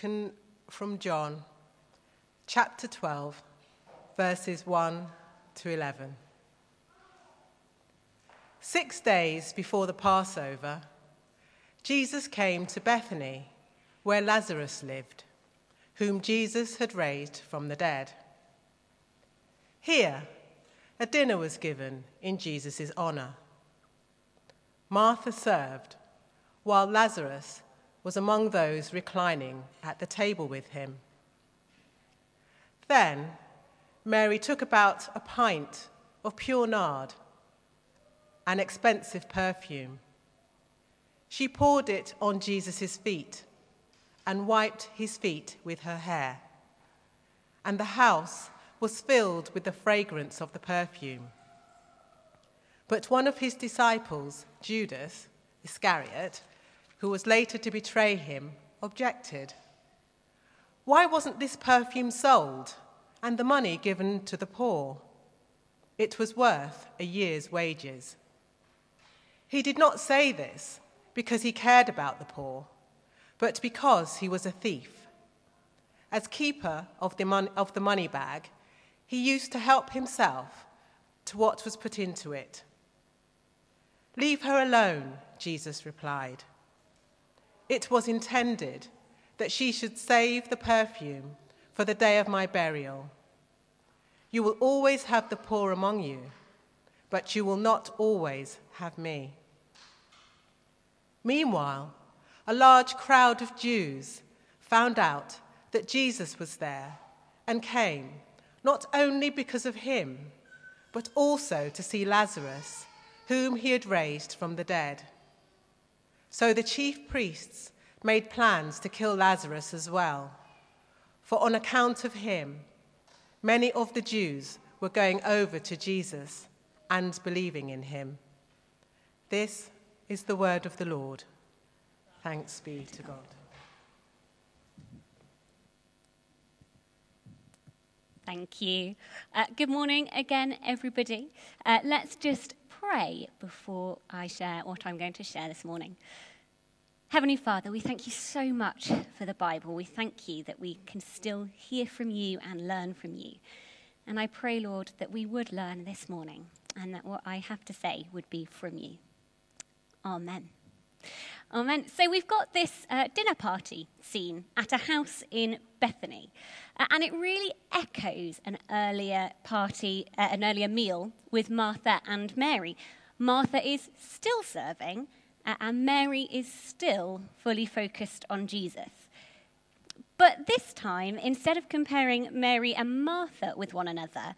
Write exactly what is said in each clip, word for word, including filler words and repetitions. can, from John, chapter twelve, verses one to eleven. Six days before the Passover, Jesus came to Bethany, where Lazarus lived, whom Jesus had raised from the dead. Here, a dinner was given in Jesus' honor. Martha served, while Lazarus was among those reclining at the table with him. Then Mary took about a pint of pure nard, an expensive perfume. She poured it on Jesus' feet and wiped his feet with her hair, and the house was filled with the fragrance of the perfume. But one of his disciples, Judas Iscariot, who was later to betray him, objected. Why wasn't this perfume sold and the money given to the poor? It was worth a year's wages. He did not say this because he cared about the poor, but because he was a thief. As keeper of the mon- of the money bag, he used to help himself to what was put into it. Leave her alone, Jesus replied. It was intended that she should save the perfume for the day of my burial. You will always have the poor among you, but you will not always have me. Meanwhile, a large crowd of Jews found out that Jesus was there and came, not only because of him, but also to see Lazarus, whom he had raised from the dead. So the chief priests made plans to kill Lazarus as well, for on account of him, many of the Jews were going over to Jesus and believing in him. This is the word of the Lord. Thanks be to God. Thank you. Uh, good morning again, everybody. Uh, let's just pray before I share what I'm going to share this morning. Heavenly Father, we thank you so much for the Bible. We thank you that we can still hear from you and learn from you. And I pray, Lord, that we would learn this morning and that what I have to say would be from you. Amen. Amen. So we've got this uh, dinner party scene at a house in Bethany, uh, and it really echoes an earlier party, uh, an earlier meal with Martha and Mary. Martha is still serving, uh, and Mary is still fully focused on Jesus. But this time, instead of comparing Mary and Martha with one another,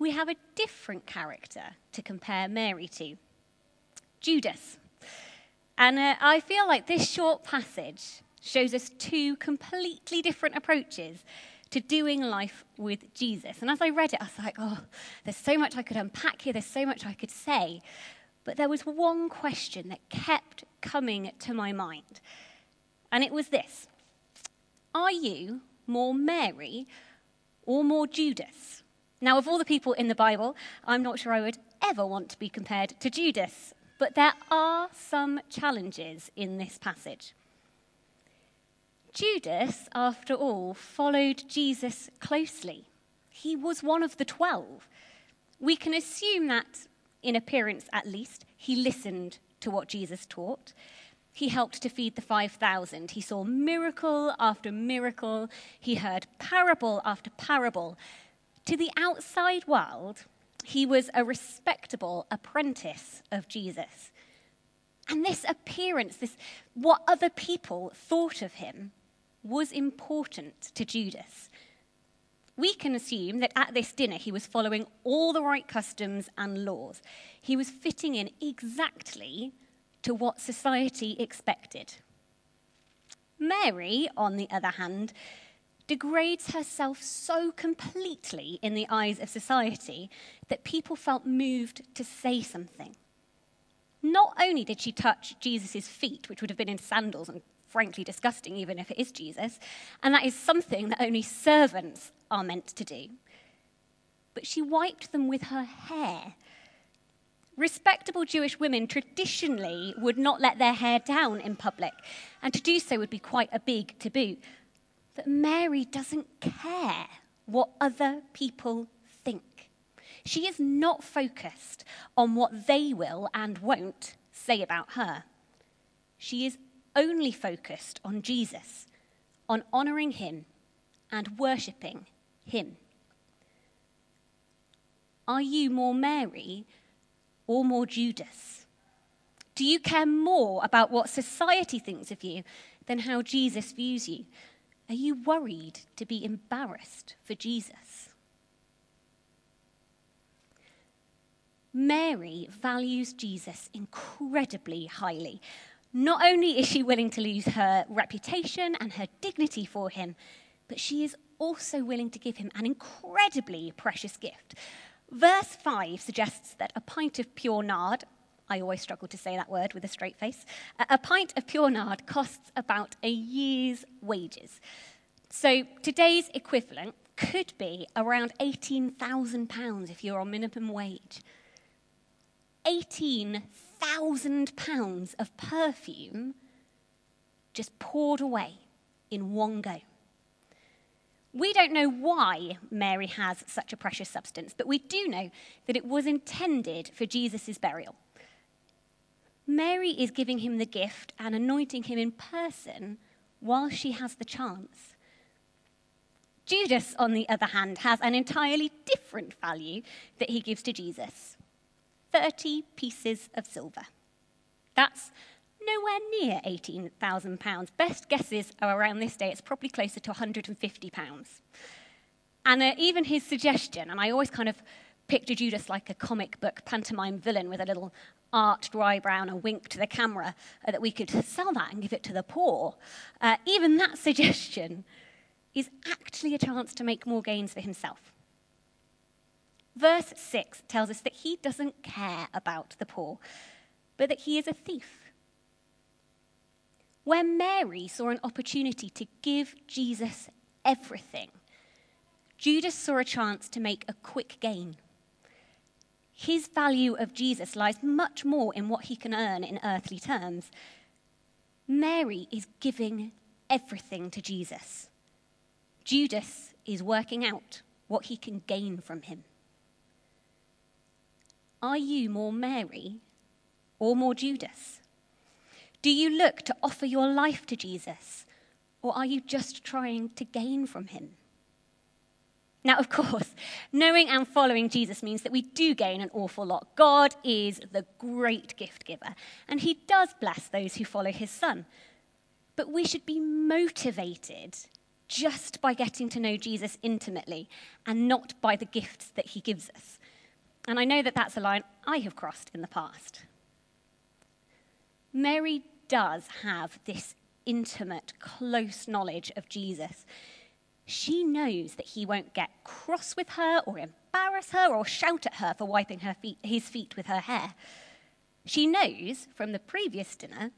we have a different character to compare Mary to, Judas. And uh, I feel like this short passage shows us two completely different approaches to doing life with Jesus. And as I read it, I was like, oh, there's so much I could unpack here. There's so much I could say. But there was one question that kept coming to my mind. And it was this. Are you more Mary or more Judas? Now, of all the people in the Bible, I'm not sure I would ever want to be compared to Judas. But there are some challenges in this passage. Judas, after all, followed Jesus closely. He was one of the twelve. We can assume that, in appearance at least, he listened to what Jesus taught. He helped to feed the five thousand. He saw miracle after miracle. He heard parable after parable. To the outside world, he was a respectable apprentice of Jesus. And this appearance, this what other people thought of him, was important to Judas. We can assume that at this dinner he was following all the right customs and laws. He was fitting in exactly to what society expected. Mary, on the other hand, degrades herself so completely in the eyes of society that people felt moved to say something. Not only did she touch Jesus' feet, which would have been in sandals and frankly disgusting even if it is Jesus, and that is something that only servants are meant to do, but she wiped them with her hair. Respectable Jewish women traditionally would not let their hair down in public, and to do so would be quite a big taboo. that Mary doesn't care what other people think. She is not focused on what they will and won't say about her. She is only focused on Jesus, on honouring him and worshipping him. Are you more Mary or more Judas? Do you care more about what society thinks of you than how Jesus views you? Are you worried to be embarrassed for Jesus? Mary values Jesus incredibly highly. Not only is she willing to lose her reputation and her dignity for him, but she is also willing to give him an incredibly precious gift. Verse five suggests that a pint of pure nard, I always struggle to say that word with a straight face, a pint of pure nard costs about a year's wages. So today's equivalent could be around eighteen thousand pounds if you're on minimum wage. eighteen thousand pounds of perfume just poured away in one go. We don't know why Mary has such a precious substance, but we do know that it was intended for Jesus' burial. Mary is giving him the gift and anointing him in person while she has the chance. Judas, on the other hand, has an entirely different value that he gives to Jesus. thirty pieces of silver. That's nowhere near eighteen thousand pounds. Best guesses are around this day, it's probably closer to one hundred fifty pounds. And uh, even his suggestion, and I always kind of picture Judas like a comic book pantomime villain with a little arched dry brow and a wink to the camera uh, that we could sell that and give it to the poor. Uh, even that suggestion is actually a chance to make more gains for himself. Verse six tells us that he doesn't care about the poor, but that he is a thief. Where Mary saw an opportunity to give Jesus everything, Judas saw a chance to make a quick gain. His value of Jesus lies much more in what he can earn in earthly terms. Mary is giving everything to Jesus. Judas is working out what he can gain from him. Are you more Mary or more Judas? Do you look to offer your life to Jesus, or are you just trying to gain from him? Now, of course, knowing and following Jesus means that we do gain an awful lot. God is the great gift giver, and he does bless those who follow his son. But we should be motivated just by getting to know Jesus intimately and not by the gifts that he gives us. And I know that that's a line I have crossed in the past. Mary does have this intimate, close knowledge of Jesus. She knows that he won't get cross with her or embarrass her or shout at her for wiping her feet, his feet with her hair. She knows from the previous dinner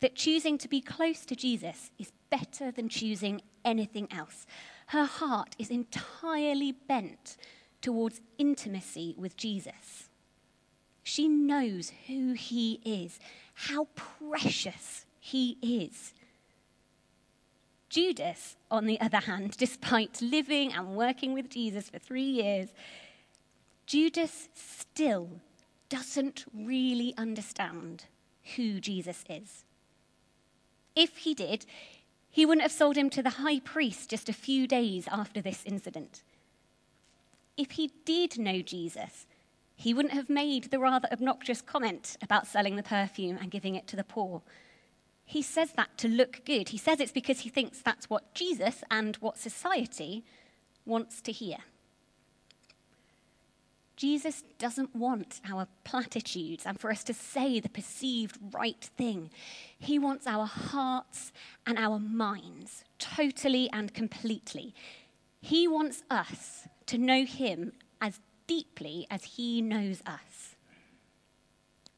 that choosing to be close to Jesus is better than choosing anything else. Her heart is entirely bent towards intimacy with Jesus. She knows who he is, how precious he is. Judas, on the other hand, despite living and working with Jesus for three years, Judas still doesn't really understand who Jesus is. If he did, he wouldn't have sold him to the high priest just a few days after this incident. If he did know Jesus, he wouldn't have made the rather obnoxious comment about selling the perfume and giving it to the poor. He says that to look good. He says it's because he thinks that's what Jesus and what society wants to hear. Jesus doesn't want our platitudes and for us to say the perceived right thing. He wants our hearts and our minds, totally and completely. He wants us to know him as deeply as he knows us.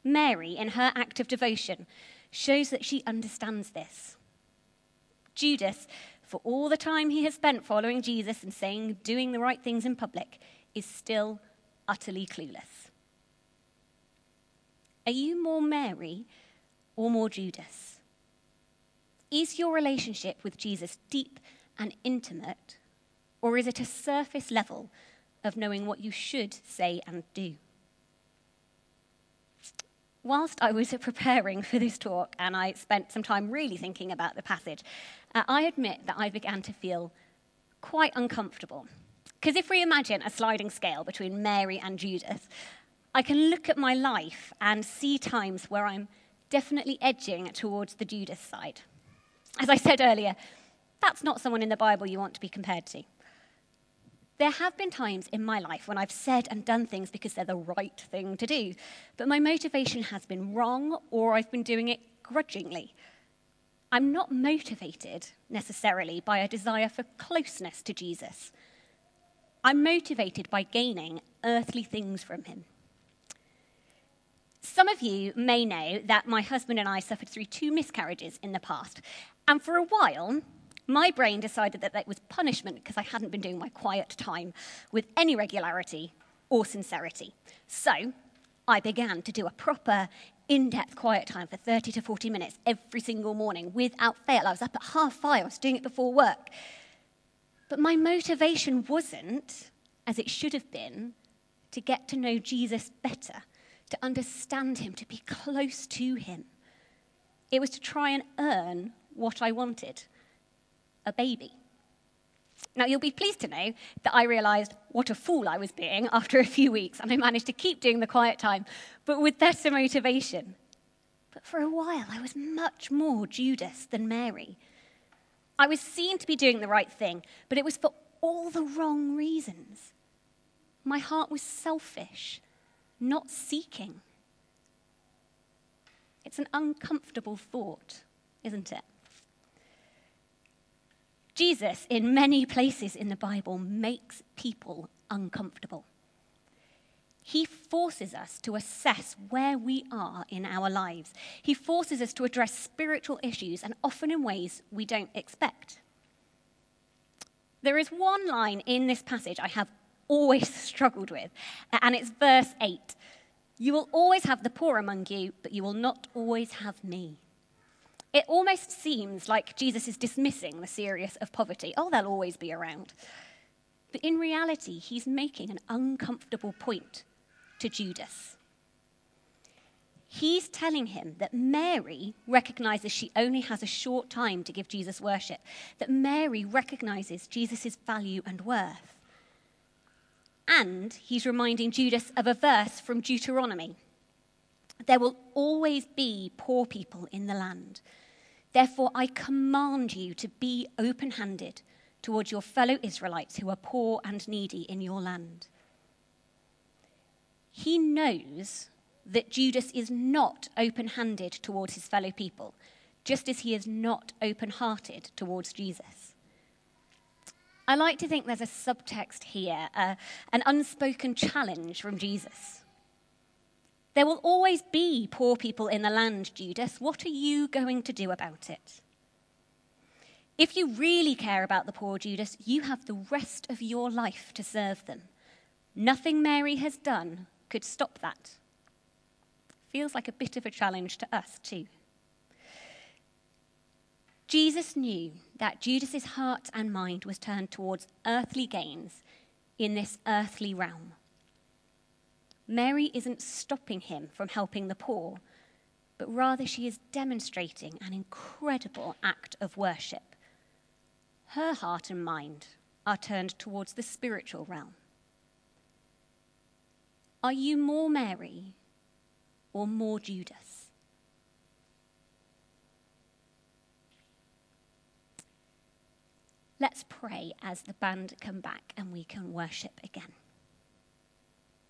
Mary, in her act of devotion, shows that she understands this. Judas, for all the time he has spent following Jesus and saying, doing the right things in public, is still utterly clueless. Are you more Mary or more Judas? Is your relationship with Jesus deep and intimate, or is it a surface level of knowing what you should say and do? Whilst I was preparing for this talk, and I spent some time really thinking about the passage, uh, I admit that I began to feel quite uncomfortable. Because if we imagine a sliding scale between Mary and Judas, I can look at my life and see times where I'm definitely edging towards the Judas side. As I said earlier, that's not someone in the Bible you want to be compared to. There have been times in my life when I've said and done things because they're the right thing to do, but my motivation has been wrong, or I've been doing it grudgingly. I'm not motivated necessarily by a desire for closeness to Jesus. I'm motivated by gaining earthly things from him. Some of you may know that my husband and I suffered through two miscarriages in the past, and for a while, my brain decided that that was punishment because I hadn't been doing my quiet time with any regularity or sincerity. So I began to do a proper, in-depth quiet time for thirty to forty minutes every single morning without fail. I was up at half five, I was doing it before work. But my motivation wasn't, as it should have been, to get to know Jesus better, to understand him, to be close to him. It was to try and earn what I wanted. A baby. Now, you'll be pleased to know that I realised what a fool I was being after a few weeks, and I managed to keep doing the quiet time, but with lesser motivation. But for a while, I was much more Judas than Mary. I was seen to be doing the right thing, but it was for all the wrong reasons. My heart was selfish, not seeking. It's an uncomfortable thought, isn't it? Jesus, in many places in the Bible, makes people uncomfortable. He forces us to assess where we are in our lives. He forces us to address spiritual issues, and often in ways we don't expect. There is one line in this passage I have always struggled with, and it's verse eight. You will always have the poor among you, but you will not always have me. It almost seems like Jesus is dismissing the seriousness of poverty. Oh, they'll always be around. But in reality, he's making an uncomfortable point to Judas. He's telling him that Mary recognises she only has a short time to give Jesus worship, that Mary recognises Jesus' value and worth. And he's reminding Judas of a verse from Deuteronomy. There will always be poor people in the land. Therefore, I command you to be open-handed towards your fellow Israelites who are poor and needy in your land. He knows that Judas is not open-handed towards his fellow people, just as he is not open-hearted towards Jesus. I like to think there's a subtext here, uh, an unspoken challenge from Jesus. There will always be poor people in the land, Judas. What are you going to do about it? If you really care about the poor, Judas, you have the rest of your life to serve them. Nothing Mary has done could stop that. Feels like a bit of a challenge to us too. Jesus knew that Judas's heart and mind was turned towards earthly gains in this earthly realm. Mary isn't stopping him from helping the poor, but rather she is demonstrating an incredible act of worship. Her heart and mind are turned towards the spiritual realm. Are you more Mary or more Judas? Let's pray as the band come back and we can worship again.